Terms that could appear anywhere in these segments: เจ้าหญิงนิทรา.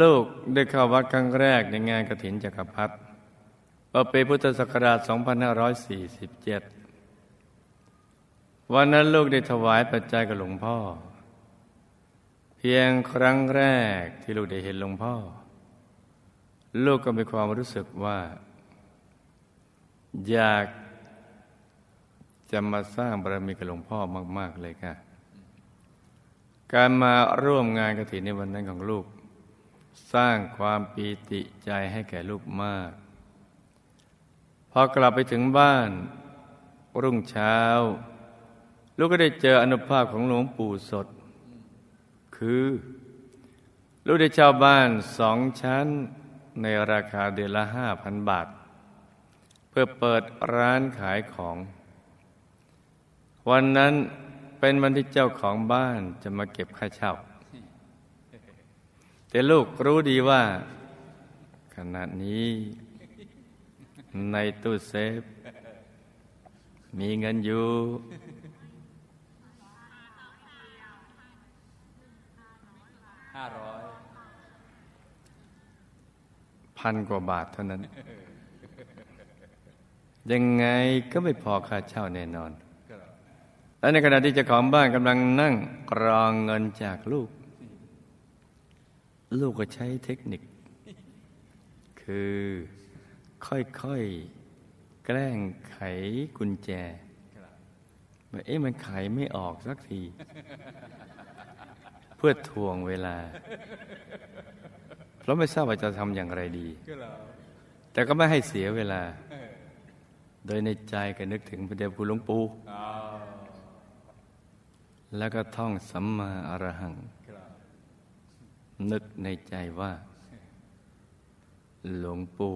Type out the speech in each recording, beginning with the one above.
ลูกได้เข้าวัดครั้งแรกในงานกฐินจักรพรรดิปีพุทธศักราช 2547 วันนั้นลูกได้ถวายปัจจัยกับหลวงพ่อเพียงครั้งแรกที่ลูกได้เห็นหลวงพ่อลูกก็มีความรู้สึกว่าอยากจะมาสร้างบารมีกับหลวงพ่อมากๆเลยค่ะการมาร่วมงานกฐินในวันนั้นของลูกสร้างความปีติใจให้แก่ลูกมากพอกลับไปถึงบ้านรุ่งเช้าลูกก็ได้เจออนุภาพของหลวงปู่สดคือลูกได้เช่าบ้าน2 ชั้นในราคาเดือนละ 5,000 บาทเพื่อเปิดร้านขายของวันนั้นเป็นวันที่เจ้าของบ้านจะมาเก็บค่าเช่าแต่ลูกรู้ดีว่าขณะนี้ในตู้เซฟมีเงินอยู่500 พันกว่าบาทเท่านั้นยังไงก็ไม่พอค่าเช่าแน่นอนและในขณะที่เจ้าของบ้านกำลังนั่งรอเงินจากลูกลูกก็ใช้เทคนิคคือค่อยๆแกล้งไขกุญแจว่าเอ๊ะมันไขไม่ออกสักทีเพื่อทวงเวลาเพราะไม่ทราบว่าจะทำอย่างไรดีแต่ก็ไม่ให้เสียเวลาโดยในใจก็นึกถึงพระเดชคุณหลวงปู่แล้วก็ท่องสัมมาอรหังนึกในใจว่าหลวงปู่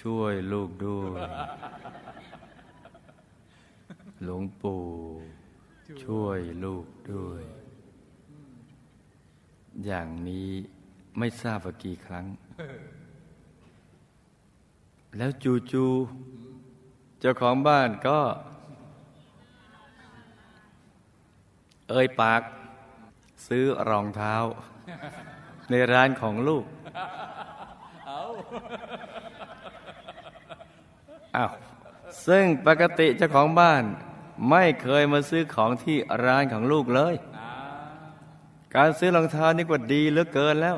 ช่วยลูกด้วยหลวงปู่ช่วยลูกด้วยอย่างนี้ไม่ทราบว่ากี่ครั้งแล้วจู่ๆเจ้าของบ้านก็เอ่ยปากซื้อรองเท้าในร้านของลูกอ้าวซึ่งปกติเจ้าของบ้านไม่เคยมาซื้อของที่ร้านของลูกเลยการซื้อรองเท้านี่กว่าดีเหลือเกินแล้ว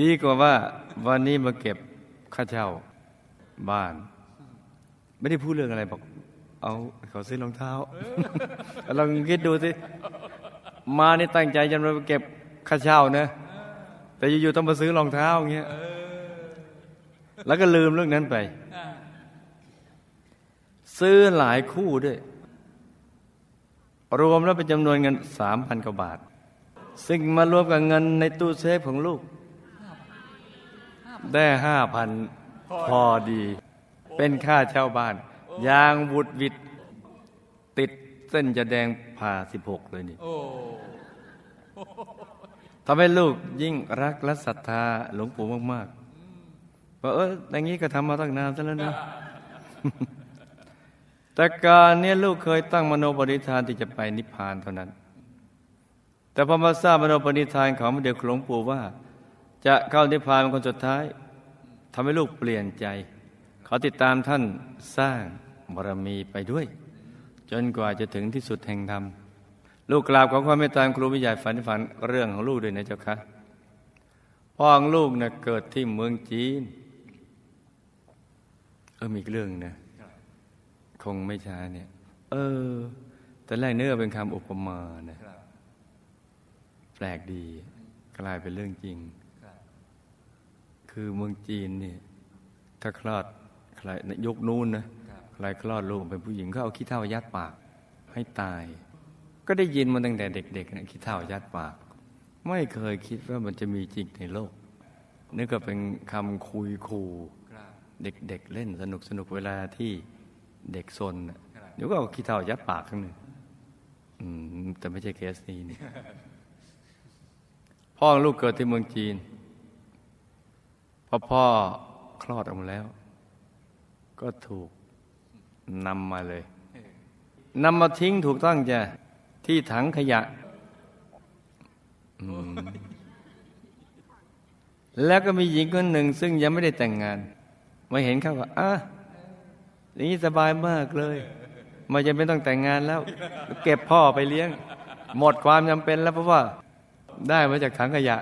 ดีกว่าว่าวันนี้มาเก็บค่าเช่าบ้านไม่ได้พูดเรื่องอะไรบอกเอาขอซื้อรองเท้าลองคิดดูสิมานี่ตั้งใจจะมาเก็บค่าเช่านะแต่อยู่ๆต้องมาซื้อรองเท้าอย่างเงี้ยแล้วก็ลืมเรื่องนั้นไปซื้อหลายคู่ด้วยรวมแล้วเป็นจำนวนเงิน 3,000 กว่าบาทซึ่งมารวมกับเงินในตู้เซฟของลูกได้ 5,000 พอดีเป็นค่าเช่าบ้านยางบุดวิดติดเส้นจะแดงผ่า16เลยนี่ทำให้ลูกยิ่งรักและศรัทธาหลวงปู่มากๆว่าอย่างนี้ก็ทำมาตั้งนานซะแล้วนะแต่การนี้ลูกเคยตั้งมโนปณิธานที่จะไปนิพพานเท่านั้นแต่พอมาทราบมโนปณิธานของพระเดชหลวงปู่ว่าจะเข้านิพพานเป็นคนสุดท้ายทำให้ลูกเปลี่ยนใจขอติดตามท่านสร้างบารมีไปด้วยจนกว่าจะถึงที่สุดแห่งธรรมลูกกราบขอความเมตตาครูผู้ใหญ่ฝันเรื่องของลูกด้วยนะเจ้าคะพ่อของลูกนะเกิดที่เมืองจีนมีอีกเรื่องนะคงไม่ช้าเนี่ยแต่แรกเนื้อเป็นคำอุปมานะแปลกดีกลายเป็นเรื่องจริงคือเมืองจีนเนี่ยถ้าคลอดใครยกนู้นนะใครคลอดลูกเป็นผู้หญิงเขาเอาขี้เถ้ายัดปากให้ตายก็ได้ยินมาตั้งแต่เด็กๆนะขี้เถ้ายัดปากไม่เคยคิดว่ามันจะมีจริงในโลกนี่ก็เป็นคำคุยคู่เด็กๆเล่นสนุกๆเวลาที่เด็กซนเดี๋ยวก็เอาขี้เถ้ายัดปากครั้งหนึ่งแต่ไม่ใช่เคสนี้นี่พ่อลูกเกิดที่เมืองจีนพ่อคลอดออกมาแล้วก็ถูกนำมาเลยนำมาทิ้งถูกต้องจ้ะที่ถังขยะ แล้วก็มีหญิงคนหนึ่งซึ่งยังไม่ได้แต่งงานมาเห็นเขาว่าอย่างนี้สบายมากเลยมันจะไม่ต้องแต่งงานแล้วเก็บพ่อไปเลี้ยงหมดความจำเป็นแล้วเพราะว่าได้มาจากถังขยะ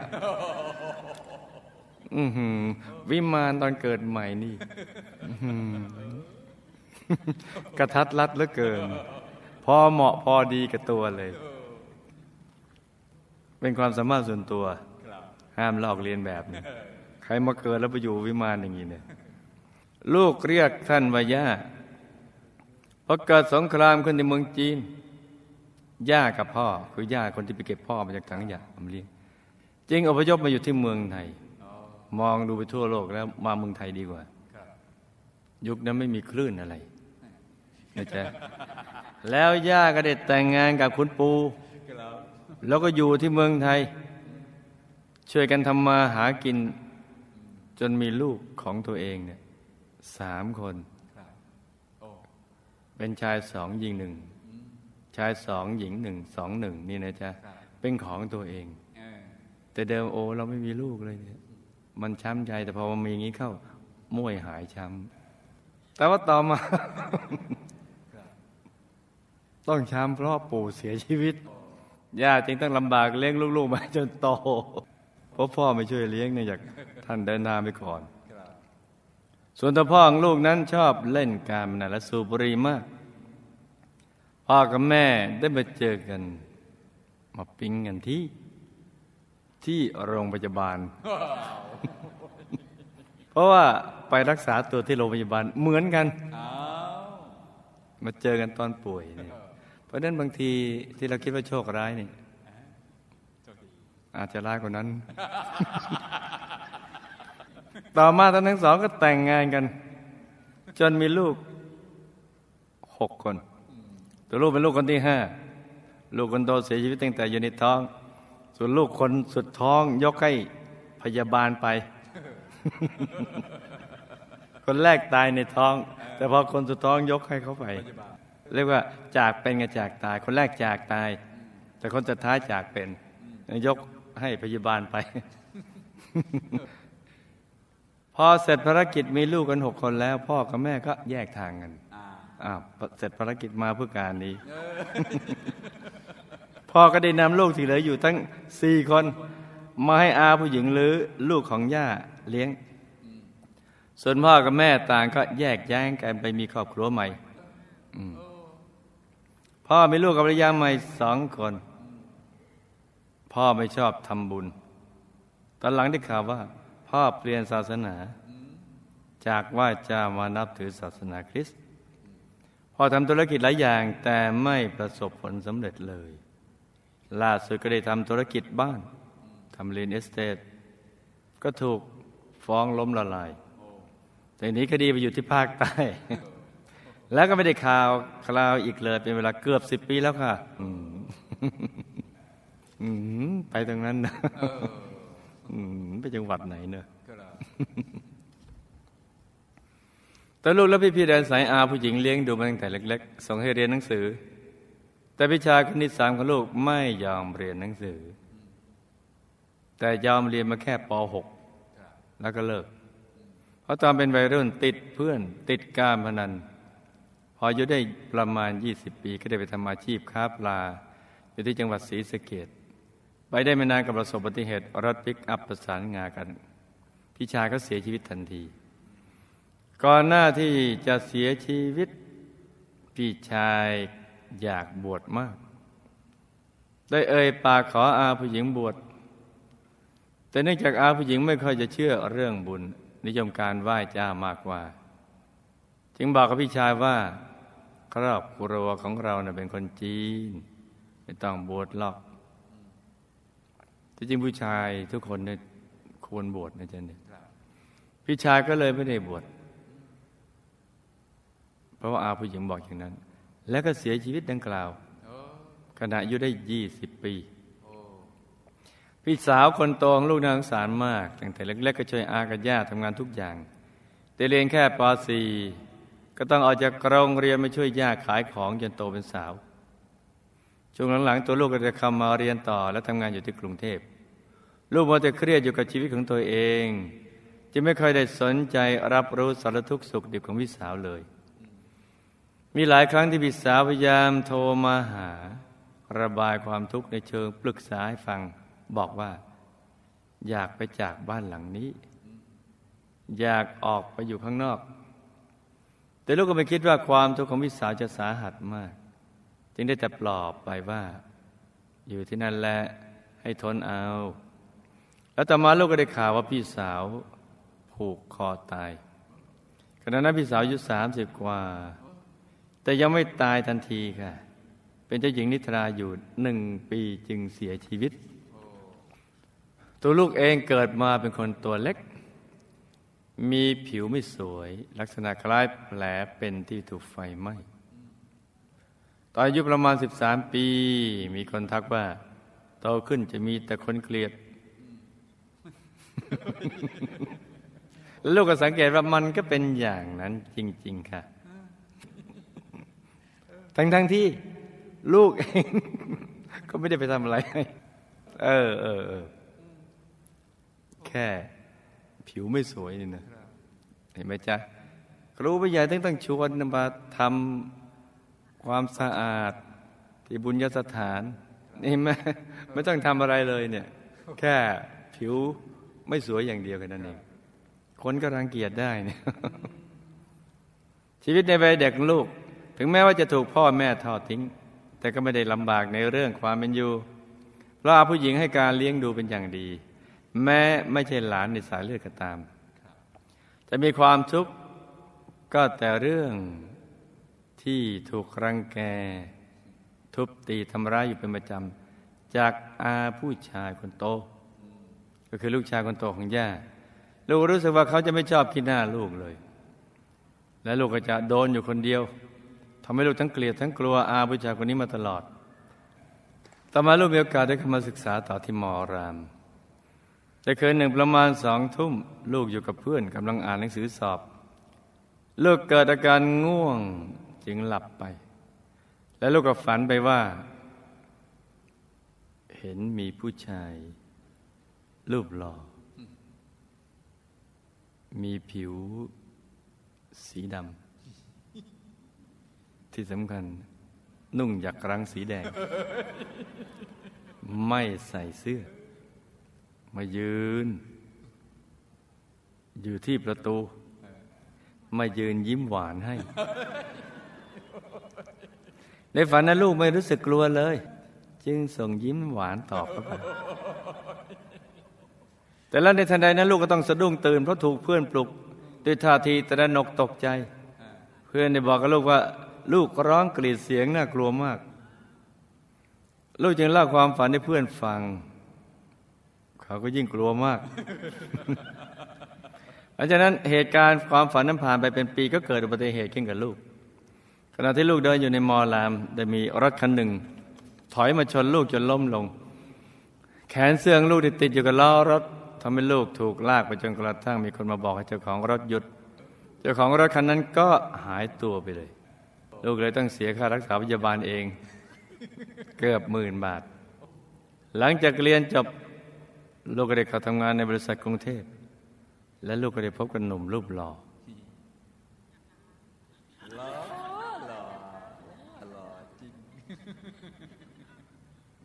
วิมานตอนเกิดใหม่นี่กระทัดรัดเหลือเกินพอเหมาะพอดีกับตัวเลยเป็นความสามารถส่วนตัวห้ามลอกเลียนแบบนี้ใครมาเกิดแล้วไปอยู่วิมานอย่างนี้เนี่ยลูกเรียกท่านว่าย่าพอเกิดสงครามขึ้นในเมืองจีนย่ากับพ่อคือย่าคนที่ไปเก็บพ่อมาจากถังขยะมาเลี้ยงจึงอพยพมาอยู่ที่เมืองไทยมองดูไปทั่วโลกแล้วมาเมืองไทยดีกว่ายุคนั้นไม่มีคลื่นอะไรนะจ๊ะแล้วย่าก็ได้แต่งงานกับคุณปูแล้วก็อยู่ที่เมืองไทยช่วยกันทำมาหากินจนมีลูกของตัวเองเนี่ย3 คนเป็นชาย2 หญิง 1ชาย2 หญิง 12 1นี่นะจ๊ะเป็นของตัวเองแต่เดิมโอเราไม่มีลูกเลยเนี่ยมันช้ำใจแต่พอมันมีอย่างนี้เข้าม่วยหายช้ำแต่ว่าต่อมา ต้องช้ำเพราะปู่เสียชีวิตย่าจึงต้องลำบากเลี้ยงลูกๆมาจนโตเพราะพ่อไม่ช่วยเลี้ยงเนี่ยอยากท่านเดินหน้าไปก่อนส่วนตัวพ่อของลูกนั้นชอบเล่นการพนันและสูบบุหรี่มากพ่อกับแม่ได้มาเจอกันมาปิ๊งกันที่โรงพยาบาล เพราะว่าไปรักษาตัวที่โรงพยาบาลเหมือนกัน มาเจอกันตอนป่วยเนี่ย เพราะนั้นบางทีที่เราคิดว่าโชคร้ายนี่ อาจจะร้ายกว่านั้น ต่อมาทั้งสองก็แต่งงานกัน จนมีลูก 6 คนตัวลูกเป็นลูกคนที่ 5ลูกคนโตเสียชีวิตตั้งแต่อยู่ในท้องส่วนลูกคนสุดท้องยกให้พยาบาลไป คนแรกตายในท้องแต่พอคนสุดท้องยกให้เขาไปเรียกว่าจากเป็นกับจากตายคนแรกจากตายแต่คนสุดท้ายจากเป็นยกให้พยาบาลไป พอเสร็จภารกิจมีลูกกัน6 คนแล้วพ่อกับแม่ก็แยกทางกันเสร็จภารกิจมาเพื่อการนี้ พ่อก็ได้นำลูกที่เหลืออยู่ทั้ง4 คนมาให้อาผู้หญิงหรือลูกของย่าเลี้ยงส่วนพ่อกับแม่ต่างก็แยกย้ายกันไปมีครอบครัวใหม่พ่อมีลูกกับภรรยาใหม่2 คนพ่อไม่ชอบทำบุญตอนหลังได้ข่าวว่าพ่อเปลี่ยนศาสนาจากว่าจะมานับถือศาสนาคริสต์พ่อทำธุรกิจหลายอย่างแต่ไม่ประสบผลสำเร็จเลยล่าสุดก็ได้ทำธุรกิจบ้านทำรีลเอสเตทก็ถูกฟ้องล้มละลายแต่นี้คดีไปอยู่ที่ภาคใต้ แล้วก็ไม่ได้ข่าวคราวอีกเลยเป็นเวลาเกือบ10 ปีแล้วค่ะ ไปตรงนั้นนะ ไปจังหวัดไหนเนอะ แต่ลูกและพี่ๆอาศัยอาผู้หญิงเลี้ยงดูมาตั้งแต่เล็กๆส่งให้เรียนหนังสือแต่พี่ชายคนที่3ของลูกไม่ยอมเรียนหนังสือแต่ยอมเรียนมาแค่ป.6 แล้วก็เลิกเพราะตอนเป็นวัยรุ่นติดเพื่อนติดการพนันพออายุได้ประมาณ20 ปีก็ได้ไปทำอาชีพค้าปลาอยู่ที่จังหวัดศรีสะเกษไปได้ไม่นานกับประสบอุบัติเหตุรถปิกอัพประสานงากันพี่ชายก็เสียชีวิตทันทีก่อนหน้าที่จะเสียชีวิตพี่ชายอยากบวชมากได้เอ่ยปากขออาผู้หญิงบวชแต่เนื่องจากอาผู้หญิงไม่ค่อยจะเชื่อเรื่องบุญนิยมการไหว้เจ้ามากกว่าจึงบอกกับพี่ชายว่าครอบครัวของเราเนี่ยเป็นคนจีนไม่ต้องบวชหรอกที่จริงผู้ชายทุกคนเนี่ยควรบวชนะจ๊ะเนี่ยพี่ชายก็เลยไม่ได้บวชเพราะว่าอาผู้หญิงบอกอย่างนั้นแล้วก็เสียชีวิตดังกล่าวขณะอายุได้20 ปีพี่สาวคนโตของลูกน่าสงสารมากตั้งแต่เล็กๆ ก็ช่วยอากับย่าทำงานทุกอย่างแต่เรียนแค่ป.4 ก็ต้องออกจากโรงเรียนมาช่วยย่าขายของจนโตเป็นสาว ช่วงหลังๆตัวลูกก็จะเข้ามาเรียนต่อและทำงานอยู่ที่กรุงเทพลูกมัวแต่เครียดอยู่กับชีวิตของตัวเองจะไม่ค่อยได้สนใจรับรู้สารทุกข์สุขดิบของพี่สาวเลยมีหลายครั้งที่พี่สาวพยายามโทรมาหาระบายความทุกข์ในเชิงปรึกษาให้ฟังบอกว่าอยากไปจากบ้านหลังนี้อยากออกไปอยู่ข้างนอกแต่ลูกก็ไม่คิดว่าความทุกข์ของพี่สาวจะสาหัสมากจึงได้แต่ปลอบไปว่าอยู่ที่นั่นแหละให้ทนเอาแล้วต่อมาลูกก็ได้ข่าวว่าพี่สาวผูกคอตายขณะนั้นพี่สาวอายุ30กว่าแต่ยังไม่ตายทันทีค่ะเป็นเจ้าหญิงนิทราอยู่1 ปีจึงเสียชีวิตตัวลูกเองเกิดมาเป็นคนตัวเล็กมีผิวไม่สวยลักษณะคล้ายแผลเป็นที่ถูกไฟไหม้ตอนอายุประมาณ13 ปีมีคนทักว่าโตขึ้นจะมีแต่คนเกลียดลูกก็สังเกตว่ามันก็เป็นอย่างนั้นจริงๆค่ะทั้งที่ลูกเองก็ไม่ได้ไปทำอะไรแค่ผิวไม่สวยนี่นะเห็นไหมจ๊ะครูผู้ใหญ่ต้องชวนมาทำความสะอาดที่บุญยสถานนี่ไม่ต้องทำอะไรเลยเนี่ยแค่ผิวไม่สวยอย่างเดียวกันนั่นเองคนก็รังเกียจได้เนี่ยชีวิตในวัยเด็กลูกถึงแม้ว่าจะถูกพ่อแม่ทอดทิ้งแต่ก็ไม่ได้ลำบากในเรื่องความเป็นอยู่เพราะผู้หญิงให้การเลี้ยงดูเป็นอย่างดีแม้ไม่ใช่หลานในสายเลือดก็ตามจะมีความทุกข์ก็แต่เรื่องที่ถูกรังแกทุบตีทำร้ายอยู่เป็นประจำจากอาผู้ชายคนโตก็คือลูกชายคนโตของย่าลูกรู้สึกว่าเขาจะไม่ชอบขี้หน้าลูกเลยและลูกก็จะโดนอยู่คนเดียวทำให้ลูกทั้งเกลียดทั้งกลัวอาผู้ชายคนนี้มาตลอดต่อมาลูกมีโอกาสได้เข้ามาศึกษาต่อที่มอรามแต่คืนหนึ่งประมาณ20 ทุ่มลูกอยู่กับเพื่อนกำลังอ่านหนังสือสอบลูกเกิดอาการง่วงจึงหลับไปและลูกก็ฝันไปว่าเห็นมีผู้ชายรูปหล่อมีผิวสีดำที่สำคัญนุ่งหยักรังสีแดงไม่ใส่เสื้อมายืนอยู่ที่ประตูมายืนยิ้มหวานให้ในฝันนั้นลูกไม่รู้สึกกลัวเลยจึงส่งยิ้มหวานตอบเข้าไปแต่แล้วในทันใดนั้นลูกก็ต้องสะดุ้งตื่นเพราะถูกเพื่อนปลุกด้วยท่าทีตระหนกตกใจเพื่อนได้บอกกับลูกว่าลูกร้องกรีดเสียงน่ากลัวมากลูกจึงเล่าความฝันให้เพื่อนฟังเขาก็ยิ่งกลัวมากหลังจากนั้นเหตุการณ์ความฝันนั้นผ่านไปเป็นปีก็เกิดอุบัติเหตุขึ้นกับลูกขณะที่ลูกเดินอยู่ในมอลามได้มีรถคันหนึ่งถอยมาชนลูกจนล้มลงแขนเสื้อลูกติดอยู่กับล้อรถทำให้ลูกถูกลากไปจนกระทั่งมีคนมาบอกให้เจ้าของรถหยุดเจ้าของรถคันนั้นก็หายตัวไปเลยลูกเลยต้องเสียค่ารักษาพยาบาลเองเกือบ10,000 บาทหลังจากเรียนจบลูกก็ได้เข้าทำงานในบริษัทกรุงเทพและลูกก็ได้พบกับหนุ่มรูปหล่อ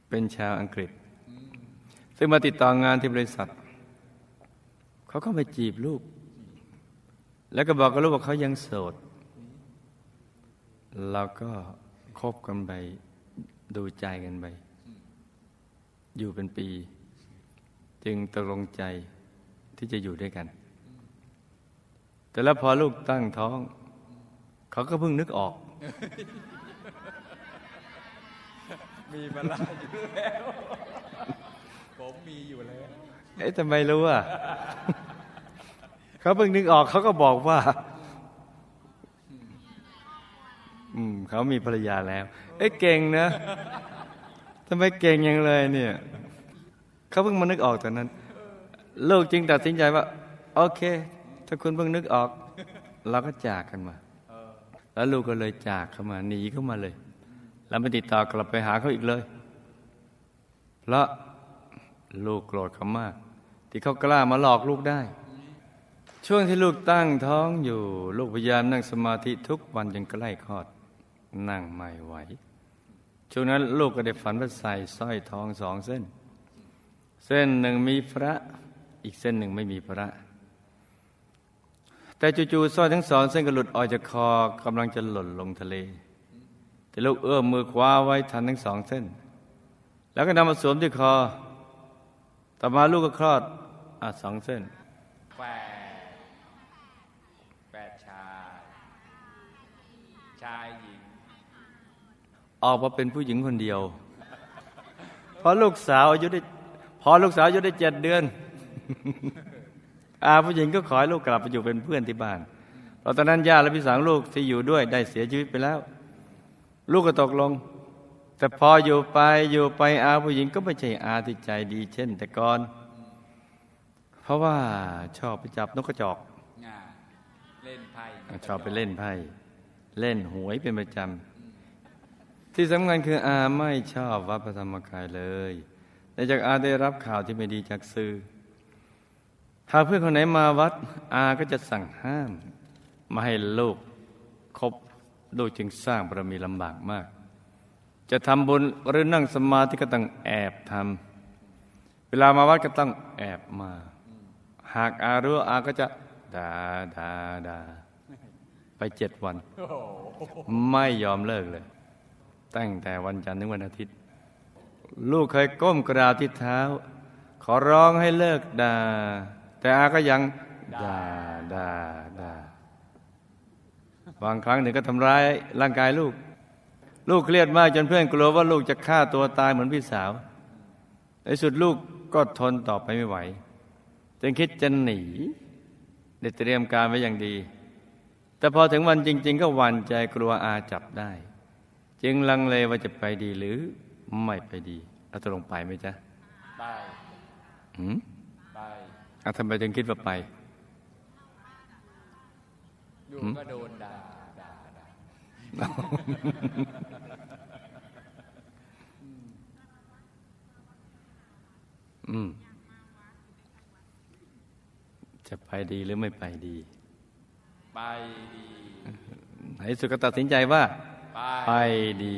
เป็นชาวอังกฤษซึ่งมาติดต่องานที่บริษัทเขาก็มาจีบลูกแล้วก็บอกกับลูกว่าเขายังโสดเราก็คบกันไปดูใจกันไปอยู่เป็นปีจึงตกลงใจที่จะอยู่ด้วยกันแต่แล้วพอลูกตั้งท้องเขาก็เพิ่งนึกออกมีมาลาอยู่แล้วผมมีอยู่แล้วเอ๊ะทำไมรู้อ่ะเขาเพิ่งนึกออกเขาก็บอกว่าเขามีภรรยาแล้วเอ๊ะเก่งนะทำไมเก่งอย่างเลยเนี่ยเขาเพิ่งมานึกออกตอนนั้นลูกจึงตัดสินใจว่าโอเคถ้าคุณเพิ่งนึกออกเราก็จากกันมาแล้วลูกก็เลยจากเข้ามาหนีเข้ามาเลย และไม่ติดต่อกลับไปหาเขาอีกเลยเพราะลูกโกรธเขามากที่เขากล้ามาหลอกลูกได้ช่วงที่ลูกตั้งท้องอยู่ลูกพยายามนั่งสมาธิทุกวันจนใกล้คลอดนั่งไม่ไหวช่วงนั้นลูกก็ได้ฝันว่าใส่สร้อยทอง2 เส้นเส้นหนึ่งมีพระอีกเส้นหนึ่งไม่มีพระแต่จู่ๆสร้อยทั้ง2 เส้นก็หลุดออกจากคอกำลังจะหล่นลงทะเลแต่ลูกเอื้อมมือคว้าไว้ทันทั้ง2 เส้นแล้วก็นำมาสวมที่คอต่อมาลูกก็คลอด2 เส้นแปดชายหญิงออกมาเป็นผู้หญิงคนเดียวพอลูกสาวอายุได้7 เดือนผู้หญิงก็ขอให้ลูกกลับไปอยู่เป็นเพื่อนที่บ้านเพราะตอนนั้นย่าและพี่สาวลูกที่อยู่ด้วยได้เสียชีวิตไปแล้วลูกก็ตกลงแต่พออยู่ไปผู้หญิงก็ไม่ใช่ที่ใจดีเช่นแต่ก่อนเพราะว่าชอบไปจับนกกระจอกชอบไปเล่นไพ่เล่นหวยเป็นประจำที่สำคัญคืออาไม่ชอบวัดพระธรรมกายเลยแต่จากอาได้รับข่าวที่ไม่ดีจากสื่อถ้าเพื่อนคนไหนมาวัดอาก็จะสั่งห้ามไม่ให้ลูกคบลูกจึงสร้างบารมีลำบากมากจะทำบุญหรือนั่งสมาธิก็ต้องแอบทำเวลามาวัดก็ต้องแอบมาหากอารู้อาก็จะด่าไป7 วันไม่ยอมเลิกเลยตั้งแต่วันจันทร์ถึงวันอาทิตย์ลูกเคยก้มกราบที่เท้าขอร้องให้เลิกด่าแต่อาก็ยังด่าบางครั้งถึงก็ทำร้ายร่างกายลูกลูกเครียดมากจนเพื่อนกลัวว่าลูกจะฆ่าตัวตายเหมือนพี่สาวในสุดลูกก็ทนต่อไปไม่ไหวจึงคิดจะหนีได้เตรียมการไว้อย่างดีแต่พอถึงวันจริงๆก็หวั่นใจกลัวอาจับได้จึงลังเลว่าจะไปดีหรือไม่ไปดีเอาตัวลงไปไหมจ๊ะไปเอาทำไมจึงคิดว่าไปอยู่ก็โดนด่า จะไปดีหรือไม่ไปดีไปดีในสุดก็ตัดสินใจว่าไปดี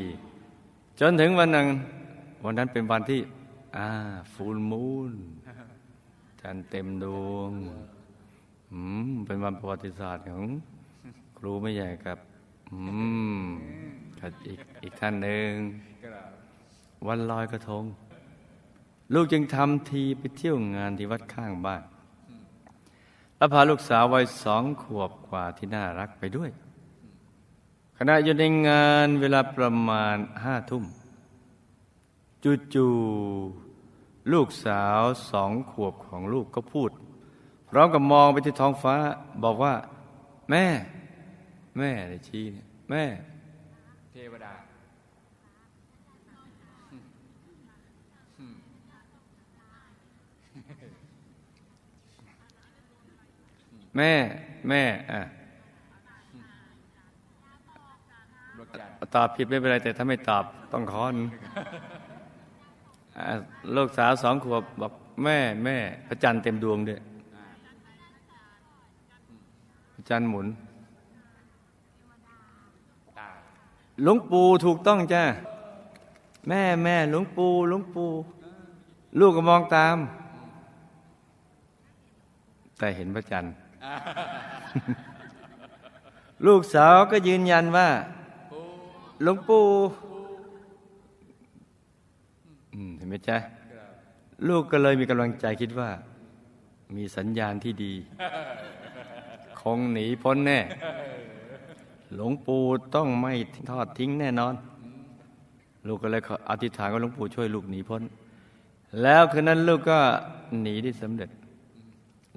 จนถึงวันหนึ่งวันนั้นเป็นวันที่ฟูลมูนจันเต็มดวงเป็นวันประวัติศาสตร์ของครูไม่ใหญ่ครับอีกท่านหนึ่งวันลอยกระทงลูกจึงทำทีไปเที่ยวงานที่วัดข้างบ้านแล้วพาลูกสาววัย2 ขวบกว่าที่น่ารักไปด้วยขณะอยู่ในงานเวลาประมาณ 5 ทุ่มจู่ๆลูกสาว2 ขวบของลูกก็พูดพร้อมกับมองไปที่ท้องฟ้าบอกว่าแม่ได้ชี้เนี่ยแม่เทวดาแม่ตอบผิดไม่เป็นไรแต่ถ้าไม่ตอบต้องค้อนลูกสาว2 ขวบบอกแม่พระจันทร์เต็มดวงด้วยพระจันทร์หมุนหลวงปู่ถูกต้องจ้ะแม่หลวงปู่ลูกก็มองตามแต่เห็นพระจันทร์ลูกสาวก็ยืนยันว่าหลวงปู่เห็นไหมจ๊ะลูกก็เลยมีกำลังใจคิดว่ามีสัญญาณที่ดีคงหนีพ้นแน่หลวงปู่ต้องไม่ทอดทิ้งแน่นอนลูกก็เลยอธิษฐานว่าหลวงปู่ช่วยลูกหนีพ้นแล้วคืนนั้นลูกก็หนีได้สำเร็จ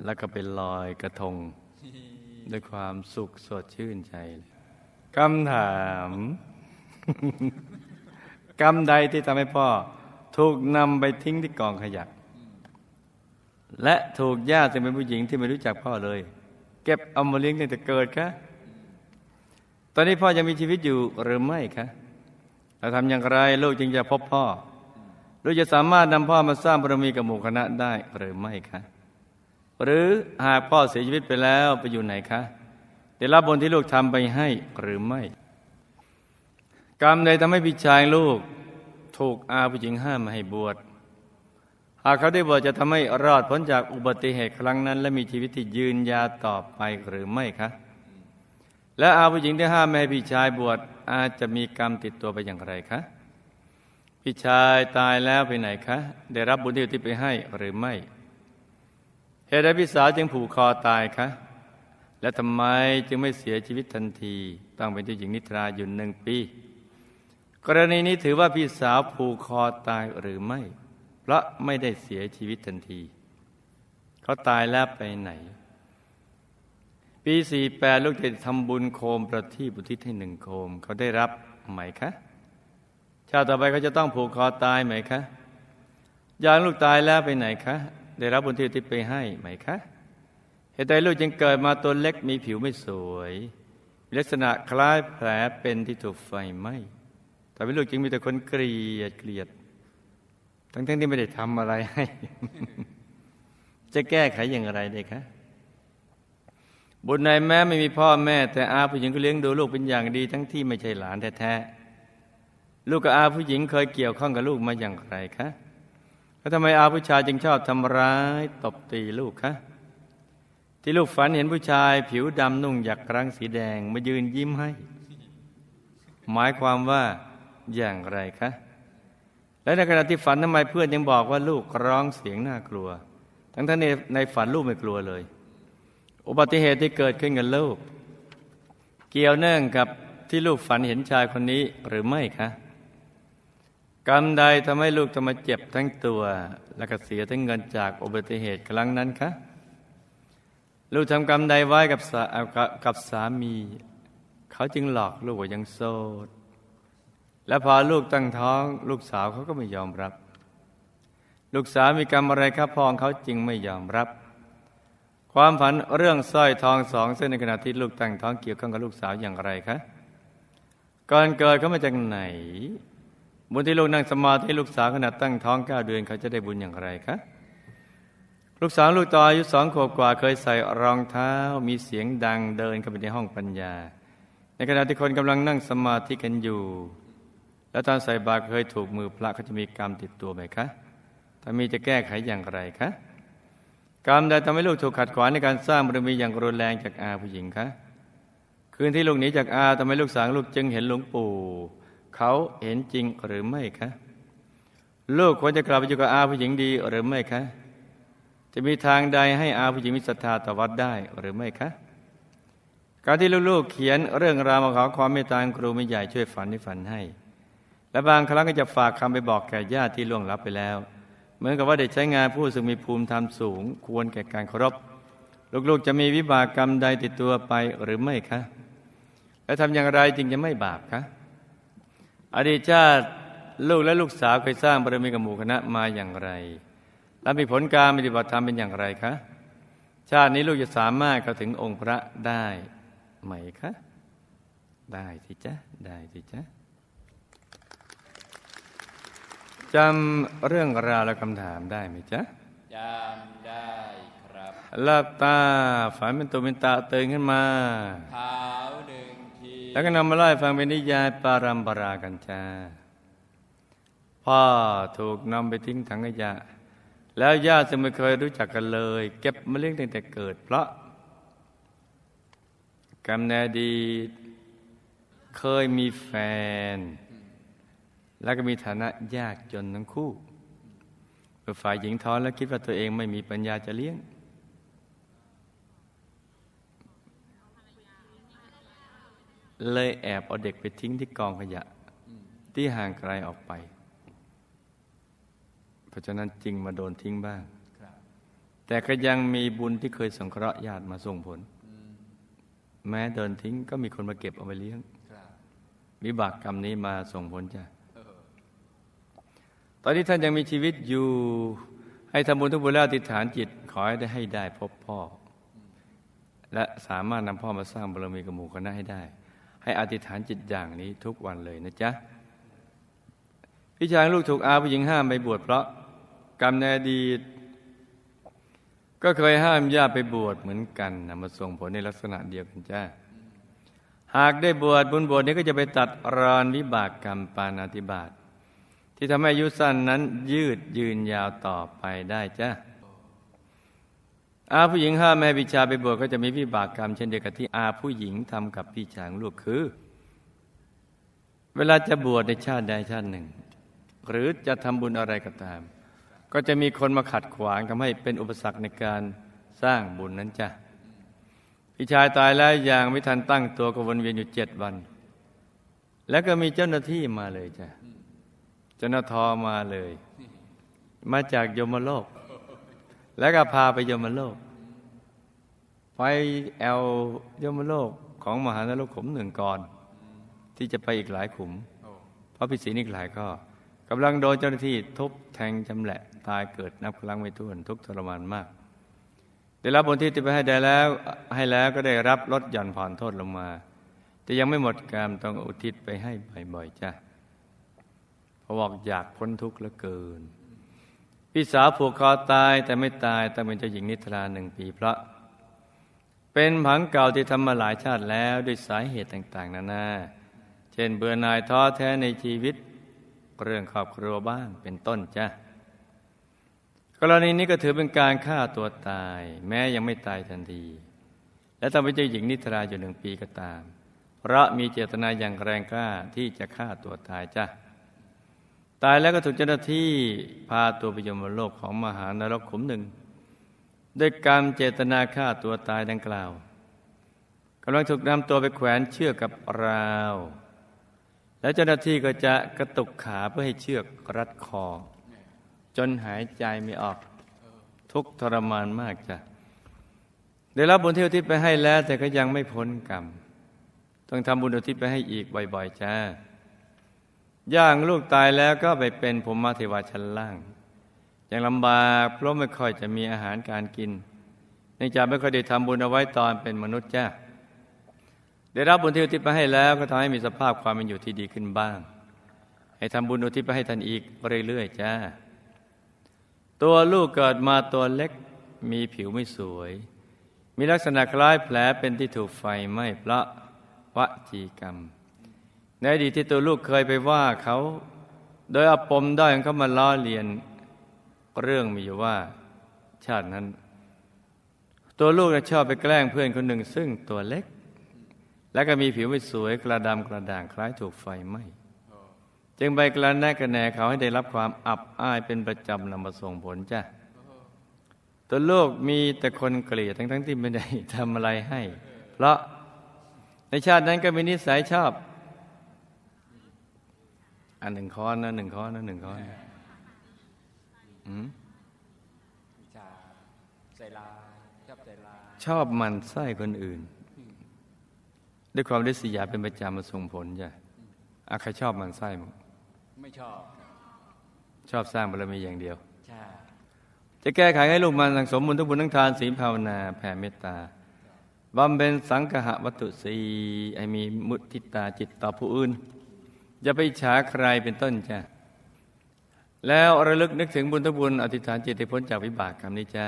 แล้วก็ไปลอยกระทงด้วยความสุขสดชื่นใจคำถามกรรมใดที่ทำให้พ่อถูกนำไปทิ้งที่กองขยะและถูกย่าซึ่งเป็นผู้หญิงที่ไม่รู้จักพ่อเลยเก็บเอามาเลี้ยงตั้งแต่เกิดคะตอนนี้พ่อยังมีชีวิตอยู่หรือไม่คะ แล้วทำอย่างไรลูกจึงจะพบพ่อลูกจะสามารถนำพ่อมาสร้างบารมีกับหมู่คณะได้หรือไม่คะหรือหากพ่อเสียชีวิตไปแล้วไปอยู่ไหนคะได้รับบุญที่ลูกทำไปให้หรือไม่กรรมใดทำให้พี่ชายลูกถูกอาผู้หญิงห้ามมาให้บวชหากเขาได้บวชจะทำให้รอดพ้นจากอุบัติเหตุครั้งนั้นและมีชีวิตที่ยืนยาวต่อไปหรือไม่คะและอาผู้หญิงที่ห้ามไม่ให้พี่ชายบวชอาจจะมีกรรมติดตัวไปอย่างไรคะพี่ชายตายแล้วไปไหนคะได้รับบุญที่อุทิศไปให้หรือไม่เหตุใดพี่สาวจึงผูกคอตายคะและทำไมจึงไม่เสียชีวิตทันทีต้องเป็นเจ้าหญิงนิทราอยู่1 ปีกรณีนี้ถือว่าพี่สาวผูกคอตายหรือไม่เพราะไม่ได้เสียชีวิตทันทีเขาตายแล้วไปไหนปี48ลูกจะทำบุญโคมประทีปอุทิศให้1 โคมเขาได้รับไหมคะชาติต่อไปเขาจะต้องผูกคอตายไหมคะยางลูกตายแล้วไปไหนคะได้รับบุญที่อุทิศไปให้ไหมคะเหตุใดลูกจึงเกิดมาตัวเล็กมีผิวไม่สวยลักษณะคล้ายแผลเป็นที่ถูกไฟไหม้แต่วิลูกจึงมีแต่คนเกลียดทั้งที่ไม่ได้ทำอะไรให้จะแก้ไขอย่างไรได้คะบุญในแม่ไม่มีพ่อแม่แต่อาผู้หญิงก็เลี้ยงดูลูกเป็นอย่างดีทั้งที่ไม่ใช่หลานแท้ๆลูกกับอาผู้หญิงเคยเกี่ยวข้องกับลูกมาอย่างไรคะแล้วทำไมอาผู้ชายจึงชอบทำร้ายตบตีลูกคะที่ลูกฝันเห็นผู้ชายผิวดำนุ่งหยักรังสีแดงมายืนยิ้มให้หมายความว่าอย่างไรคะและในขณะที่ฝันทำไมเพื่อนยังบอกว่าลูกร้องเสียงน่ากลัวทั้งที่ในฝันลูกไม่กลัวเลยอุบัติเหตุที่เกิดขึ้นกับลูกเกี่ยวเนื่องกับที่ลูกฝันเห็นชายคนนี้หรือไม่คะกรรมใดทำให้ลูกต้องมาเจ็บทั้งตัวและก็เสียทั้งเงินจากอุบัติเหตุครั้งนั้นคะลูกทำกรรมใดไว้กับสามีเขาจึงหลอกลูกว่ายังโสดและพอลูกตั้งท้องลูกสาวเขาก็ไม่ยอมรับลูกสาวมีกรรมอะไรครับพ่อเขาจึงไม่ยอมรับความฝันเรื่องสร้อยทอง2 เส้นในขณะที่ลูกตั้งท้องเกี่ยวข้องกับลูกสาวอย่างไรคะก่อนเกิดเขามาจากไหนบุญที่ลูกนั่งสมาธิลูกสาวขณะตั้งท้อง9 เดือนเขาจะได้บุญอย่างไรคะลูกสาวลูกต่ออายุ2 ขวบกว่าเคยใส่รองเท้ามีเสียงดังเดินเข้าไปในห้องปัญญาในขณะที่คนกำลังนั่งสมาธิกันอยู่แล้วตอนใส่บาตรเคยถูกมือพระเขาจะมีกรรมติดตัวไหมคะถ้ามีจะแก้ไขอย่างไรคะกรรมใดทำให้ลูกถูกขัดขวางในการสร้างบารมีอย่างรุนแรงจากอาผู้หญิงคะคืนที่ลูกหนีจากอาทำให้ลูกสาวลูกจึงเห็นหลวงปู่เขาเห็นจริงหรือไม่คะลูกควรจะกลับไปอยู่กับอาผู้หญิงดีหรือไม่คะจะมีทางใดให้อาผู้หญิงมีศรัทธาต่อวัดได้หรือไม่คะการที่ลูกๆเขียนเรื่องราวมาขอความเมตตาครูไม่ใหญ่ช่วยฝันให้ฝันให้และบางครั้งก็จะฝากคำไปบอกแก่ญาติที่ล่วงลับไปแล้วเหมือนกับว่าได้ใช้งานผู้ซึ่งมีภูมิธรรมสูงควรแก่การเคารพลูกๆจะมีวิบากกรรมใดติดตัวไปหรือไม่คะและทำอย่างไรจึงจะไม่บาปคะอดีตชาติลูกและลูกสาวเคยสร้างบารมีกับหมู่คณะมาอย่างไรและมีผลการปฏิบัติธรรมเป็นอย่างไรคะชาตินี้ลูกจะสามารถเข้าถึงองค์พระได้ไหมคะได้สิจ๊ะจำเรื่องราวและคำถามได้ไหมจ๊ะจำได้ครับหลับตาฝันเป็นตัวเป็นตาตื่นขึ้นมาเท้า1 ทีแล้วก็นำมาเล่าให้ฟังเป็นนิยายปารัมปรากันจ้าพ่อถูกนำไปทิ้งถังขยะแล้วญาติซึ่งไม่เคยรู้จักกันเลยเก็บมาเลี้ยงตั้งแต่เกิดเพราะกรรมในอดีตเคยมีแฟนแล้วก็มีฐานะยากจนทั้งคู่ฝ่ายหญิงท้อและคิดว่าตัวเองไม่มีปัญญาจะเลี้ยงเลยแอบเอาเด็กไปทิ้งที่กองขยะที่ห่างไกลออกไปเพราะฉะนั้นจริงมาโดนทิ้งบ้างแต่ก็ยังมีบุญที่เคยสงเคราะห์ญาติมาส่งผลแม้โดนทิ้งก็มีคนมาเก็บเอาไปเลี้ยงวิบากกรรมนี้มาส่งผลจ้ะตอนที่ท่านยังมีชีวิตอยู่ให้ทำบุญทุกบุญแล้วอธิษฐานจิตขอให้ได้พบพ่อและสามารถนำพ่อมาสร้างบารมีกับหมู่คณะให้ได้ให้อธิษฐานจิตอย่างนี้ทุกวันเลยนะจ๊ะ พี่ชายลูกถูกอาผู้หญิงห้ามไปบวชเพราะกรรมในอดีตก็เคยห้ามญาติไปบวชเหมือนกันนะมาส่งผลในลักษณะเดียวกันจ้าหากได้บวชบุญบวชนี้ก็จะไปตัดรอนวิบากกรรมปาณาติบาตที่ทำให้อายุสั้นนั้นยืดยืนยาวต่อไปได้จ้าอาผู้หญิงห้ามแม่พิชาไปบวชก็จะมีวิบากกรรมเช่นเดียวกับที่อาผู้หญิงทำกับพี่ชายลูกคือเวลาจะบวชในชาติใดชาติหนึ่งหรือจะทำบุญอะไรก็ตามก็จะมีคนมาขัดขวางทำให้เป็นอุปสรรคในการสร้างบุญนั้นจ้ะพี่ชายตายแล้วอย่างไม่ทันตั้งตัวก็วนเวียนอยู่7 วันแล้วก็มีเจ้าหน้าที่มาเลยจ้ะเจ้าหน้าทอมาเลยมาจากยมโลกแล้วก็พาไปยมโลกไปแอลยมโลกของมหานรกขุม1ก่อนที่จะไปอีกหลายขุมเพราะพิศีนิกหลายก็กำลังโดนเจ้าหน้าที่ทุบแทงจำแหละตายเกิดนับครั้งไม่ถ้วนทุกทรมานมากได้รับผลที่จะไปให้ได้แล้วก็ได้รับลดหย่อนผ่อนโทษลงมาแต่ยังไม่หมดกรรมต้องอุทิศไปให้บ่อยๆจ้ะเพราะบอกอยากพ้นทุกข์เหลือเกินพี่สาวผูกคอตายแต่ไม่ตายต้องเป็นเจ้าหญิงนิทรา1 ปีเพราะเป็นผังเก่าที่ทำมาหลายชาติแล้วด้วยสาเหตุต่างๆนานาเช่นเบื่อหน่ายท้อแท้ในชีวิตเรื่องครอบครัวบ้างเป็นต้นจ้ะกรณีนี้ก็ถือเป็นการฆ่าตัวตายแม้ยังไม่ตายทันทีและต้องเป็นเจ้าหญิงนิทราอยู่1 ปีก็ตามเพราะมีเจตนาอย่างแรงกล้าที่จะฆ่าตัวตายจ้ะตายแล้วก็ถูกเจ้าหน้าที่พาตัวไปยมโลกของมหานรกขุม1ด้วยกรรมเจตนาฆ่าตัวตายดังกล่าวกำลังถูกนำตัวไปแขวนเชือกกับราวและเจ้าหน้าที่ก็จะกระตุกขาเพื่อให้เชือกรัดคอจนหายใจไม่ออกทุกข์ทรมานมากจ้ะได้รับบุญที่อุทิศไปให้แล้วแต่ก็ยังไม่พ้นกรรมต้องทำบุญอุทิศไปให้อีกบ่อยๆจ้ะย่างลูกตายแล้วก็ไปเป็นพรหมเทวาชั้นล่างยังลำบากเพราะไม่ค่อยจะมีอาหารการกินเนื่องจากไม่ค่อยได้ทำบุญเอาไว้ตอนเป็นมนุษย์จ้ะได้รับบุญที่อุทิศไปให้แล้วก็ทำให้มีสภาพความเป็นอยู่ที่ดีขึ้นบ้างให้ทำบุญอุทิศไปให้ท่านอีกเรื่อยๆจ้าตัวลูกเกิดมาตัวเล็กมีผิวไม่สวยมีลักษณะคล้ายแผลเป็นที่ถูกไฟไหม้เพราะวจีกรรมในอดีตที่ตัวลูกเคยไปว่าเขาโดยเอาปมด้อยของเขามาล้อเลียนเรื่องมีอยู่ว่าชาตินั้นตัวลูกชอบไปแกล้งเพื่อนคนหนึ่งซึ่งตัวเล็กและก็มีผิวไม่สวยกระดำกระด่างคล้ายถูกไฟไหม้จึงไปกระแนกกระแหนเขาให้ได้รับความอับอายเป็นประจำนำมาส่งผลจ้ะตัวโลกมีแต่คนเกลียดทั้งที่ไม่ได้ทำอะไรให้เพราะในชาตินั้นก็มีนิสัยชอบอัน1 ค้อนชอบหมั่นไส้คนอื่นด้วยความริษยาเป็นประจำมาส่งผลจ้ะใครชอบหมั่นไส้มั้งไม่ชอบสร้างบารมีอย่างเดียวใช่จะแก้ไขให้ลูกมันสั่งสมบุญทุกบุญทั้งทานศีลภาวนาแผ่เมตตาบำเพ็ญสังคหวัตถุสีให้มีมุทิตาจิตต่อผู้อื่นอย่าไปอิจฉาใครเป็นต้นจ้ะแล้วระลึกนึกถึงบุญทุกบุญอธิษฐานจิตให้พ้นจากวิบากกรรมนี้จ้ะ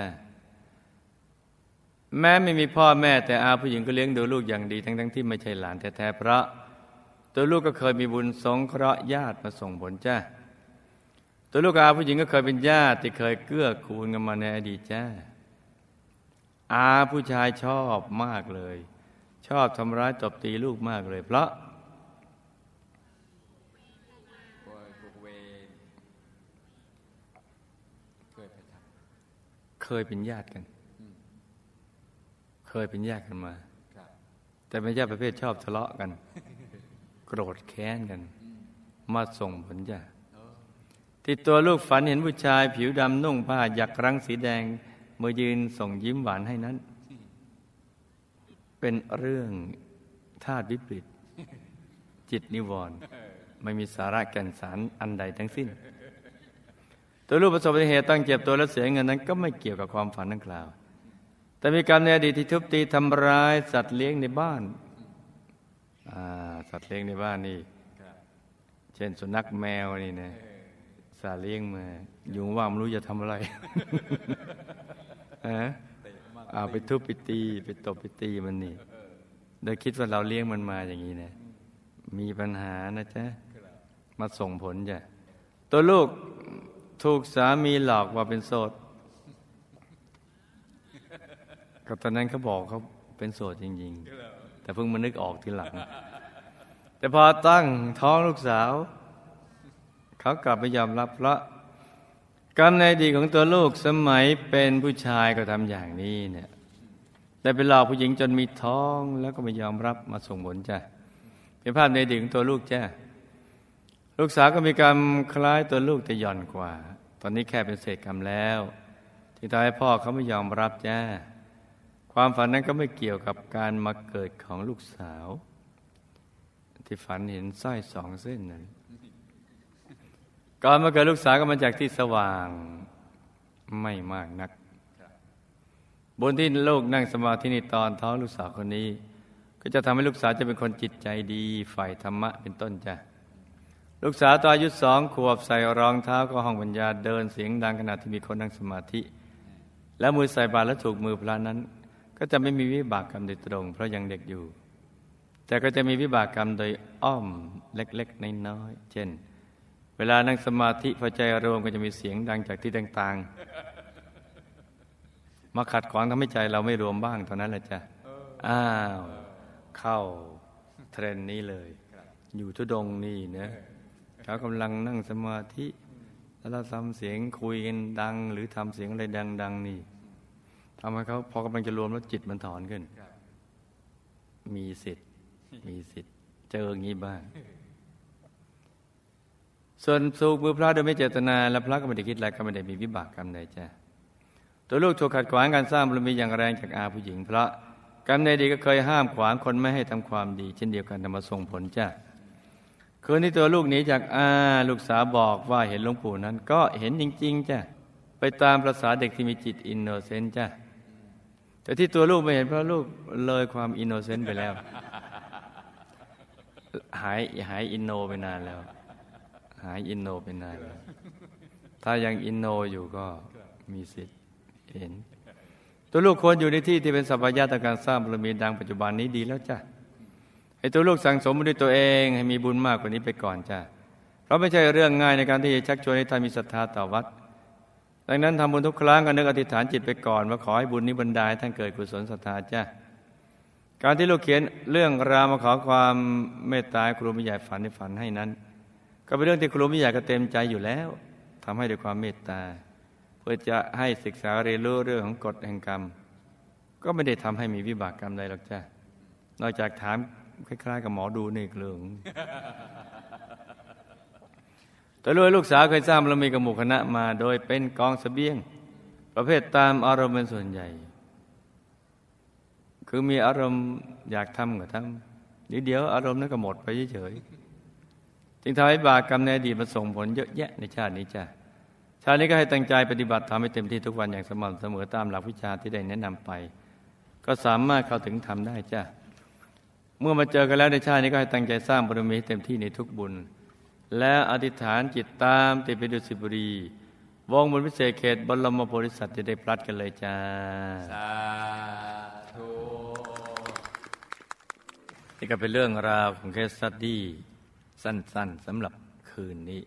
แม้ไม่มีพ่อแม่แต่อาผู้หญิงก็เลี้ยงดูลูกอย่างดีทั้งที่ไม่ใช่หลานแท้ๆเพราะตัวลูกก็เคยมีบุญสงเคราะห์ญาติมาส่งผลจ้าตัวลูกอาผู้หญิงก็เคยเป็นญาติที่เคยเกื้อกูลกันมาในอดีตจ้าอาผู้ชายชอบมากเลยชอบทำร้ายตบตีลูกมากเลยเพราะเคยเป็นญาติกันมาแต่เป็นญาติประเภทชอบทะเลาะกันโกรธแค้นกันมาส่งผลจ้ะที่ตัวลูกฝันเห็นผู้ชายผิวดำนุ่งผ้ายักรังสีแดงมือยืนส่งยิ้มหวานให้นั้นเป็นเรื่องธาตุวิปริตจิตนิวรณ์ไม่มีสาระแก่นสารอันใดทั้งสิ้นตัวลูกประสบอุบัติเหตุต้องเจ็บตัวและเสียเงินนั้นก็ไม่เกี่ยวกับความฝันดังกล่าวแต่มีกรรมในอดีตที่ทุบตีทำร้ายสัตว์เลี้ยงในบ้านสัตว์เลี้ยงในบ้านนี่เช่นสุนัขแมวนี่นะ าห์เลี้ยงมาอยู่ว่าไม่รู้จะทำอะไรไปทุบไปตีไปตบไปตีมันนี่โดยคิดว่าเราเลี้ยงมันมาอย่างนี้นะมีปัญหานะจ๊ะมาส่งผลจ้ะตัวลูกถูกสามีหลอกว่าเป็นโสดก็ตอนนั้นเขาบอกเขาเป็นโสดจริงๆแต่เพิ่งมานึกออกทีหลังแต่พอตั้งท้องลูกสาวเขากลับไม่ยอมรับละกรรมในอดีตของตัวลูกสมัยเป็นผู้ชายก็ทำอย่างนี้เนี่ยได้ไปหลอกผู้หญิงจนมีท้องแล้วก็ไม่ยอมรับมาส่งผลจ้ะเป็นภาพในอดีตของตัวลูกจ้ะลูกสาวก็มีกรรมคล้ายตัวลูกแต่หย่อนกว่าตอนนี้แค่เป็นเศษกรรมแล้วที่ทำให้พ่อเขาไม่ยอมรับจ้ะความฝันนั้นก็ไม่เกี่ยวกับการมาเกิดของลูกสาวที่ฝันเห็นสร้อยสองเส้นนั้นก่อนมาเกิดลูกสาวก็มาจากที่สว่างไม่มากนักบนที่ลูกนั่งสมาธิในตอนท้องลูกสาวคนนี้ก็จะทำให้ลูกสาวจะเป็นคนจิตใจดีฝ่ายธรรมะเป็นต้นจ้ะลูกสาวตอนอายุ2 ขวบใส่รองเท้าก็ห้องปัญญาเดินเสียงดังขณะที่มีคนนั่งสมาธิแล้วมือใส่บาตรแล้วถูกมือพระนั้นก็จะไม่มีวิบากกรรมโดยตรงเพราะยังเด็กอยู่แต่ก็จะมีวิบากกรรมโดยอ้อมเล็กๆน้อยๆเช่นเวลานั่งสมาธิพอใจรวมก็จะมีเสียงดังจากที่ต่างๆมาขัดขวางทำให้ใจเราไม่รวมบ้างเท่านั้นแหละจ้ะอ้าวเข้าเทรนนี้เลยอยู่ทุดงนี่นะเขากำลังนั่งสมาธิแล้วเราทำเสียงคุยกันดังหรือทำเสียงอะไรดังๆนี่ทำให้เขาพอกำลังจะรวมแล้วจิตมันถอนขึ้นมีสิทธิ์เจออย่างนี้บ้างส่วนสูบมือพระโดยไม่เจตนาและพระก็ไม่ได้คิดอะไรก็ไม่ได้มีวิบากกรรมใดจ้ะตัวลูกถูกขัดขวางการสร้างบารมีอย่างแรงจากอาผู้หญิงพระกรรมใดดีก็เคยห้ามขวางคนไม่ให้ทำความดีเช่นเดียวกันนำมาส่งผลจ้ะคืนที่ตัวลูกหนีจากอาลูกสาวบอกว่าเห็นหลวงปู่นั้นก็เห็นจริงๆจ้ะไปตามประสาเด็กที่มีจิตอินโนเซนต์จ้ะแต่ที่ตัวลูกไม่เห็นเพราะลูกเลยความอินโนเซนต์ไปแล้วหายอินโนไปนานแล้วหายอินโนไปนานแล้วถ้ายังอินโนอยู่ก็มีสิทธิ์เห็นตัวลูกควรอยู่ในที่ที่เป็นสัพพยะต่อการสร้างบารมีดังปัจจุบันนี้ดีแล้วจ้ะให้ตัวลูกสั่งสมบุญด้วยตัวเองให้มีบุญมากกว่านี้ไปก่อนจ้ะเพราะไม่ใช่เรื่องง่ายในการที่จะชักชวนให้ท่านมีศรัทธาต่อวัดดังนั้นทำบุญทุกครั้งก็นึกอธิษฐานจิตไปก่อนว่าขอให้บุญนี้บันดาลให้ท่านเกิดกุศลศรัทธาจ้ะการที่ลูกเขียนเรื่องราวมาขอความเมตตาครูผู้ใหญ่ฝันในฝันให้นั้นก็เป็นเรื่องที่ครูผู้ใหญ่ก็เต็มใจอยู่แล้วทำให้ด้วยความเมตตาเพื่อจะให้ศึกษาเรียนรู้เรื่องของกฎแห่งกรรมก็ไม่ได้ทำให้มีวิบากกรรมใดหรอกจ้ะนอกจากถามคล้ายๆกับหมอดูนี่เรื่องแต่ด้วยลูกสาวเคยสร้างบารมีกับหมู่คณะมาโดยเป็นกองเสบียงประเภทตามอารมณ์เป็นส่วนใหญ่คือมีอารมณ์อยากทำก็ทำเดี๋ยวอารมณ์นั้นก็หมดไปเฉยๆจึงทำให้บาปกรรมในอดีตมันส่งผลเยอะแยะในชาตินี้จ้ะชาตินี้ก็ให้ตั้งใจปฏิบัติทำให้เต็มที่ทุกวันอย่างสม่ำเสมอตามหลักวิชาที่ได้แนะนำไปก็สามารถเข้าถึงธรรมได้จ้ะเมื่อมาเจอกันแล้วในชาตินี้ก็ให้ตั้งใจสร้างบารมีเต็มที่ในทุกบุญและอธิษฐานจิตตามติดไปดุสิบุรีวงบนวิเศษเขตบรมโพธิสัตว์จะได้พลัดกันเลยจ้าสาธุนี่ก็เป็นเรื่องราวของเคสสตั๊ดดี้สั้นๆสำหรับคืนนี้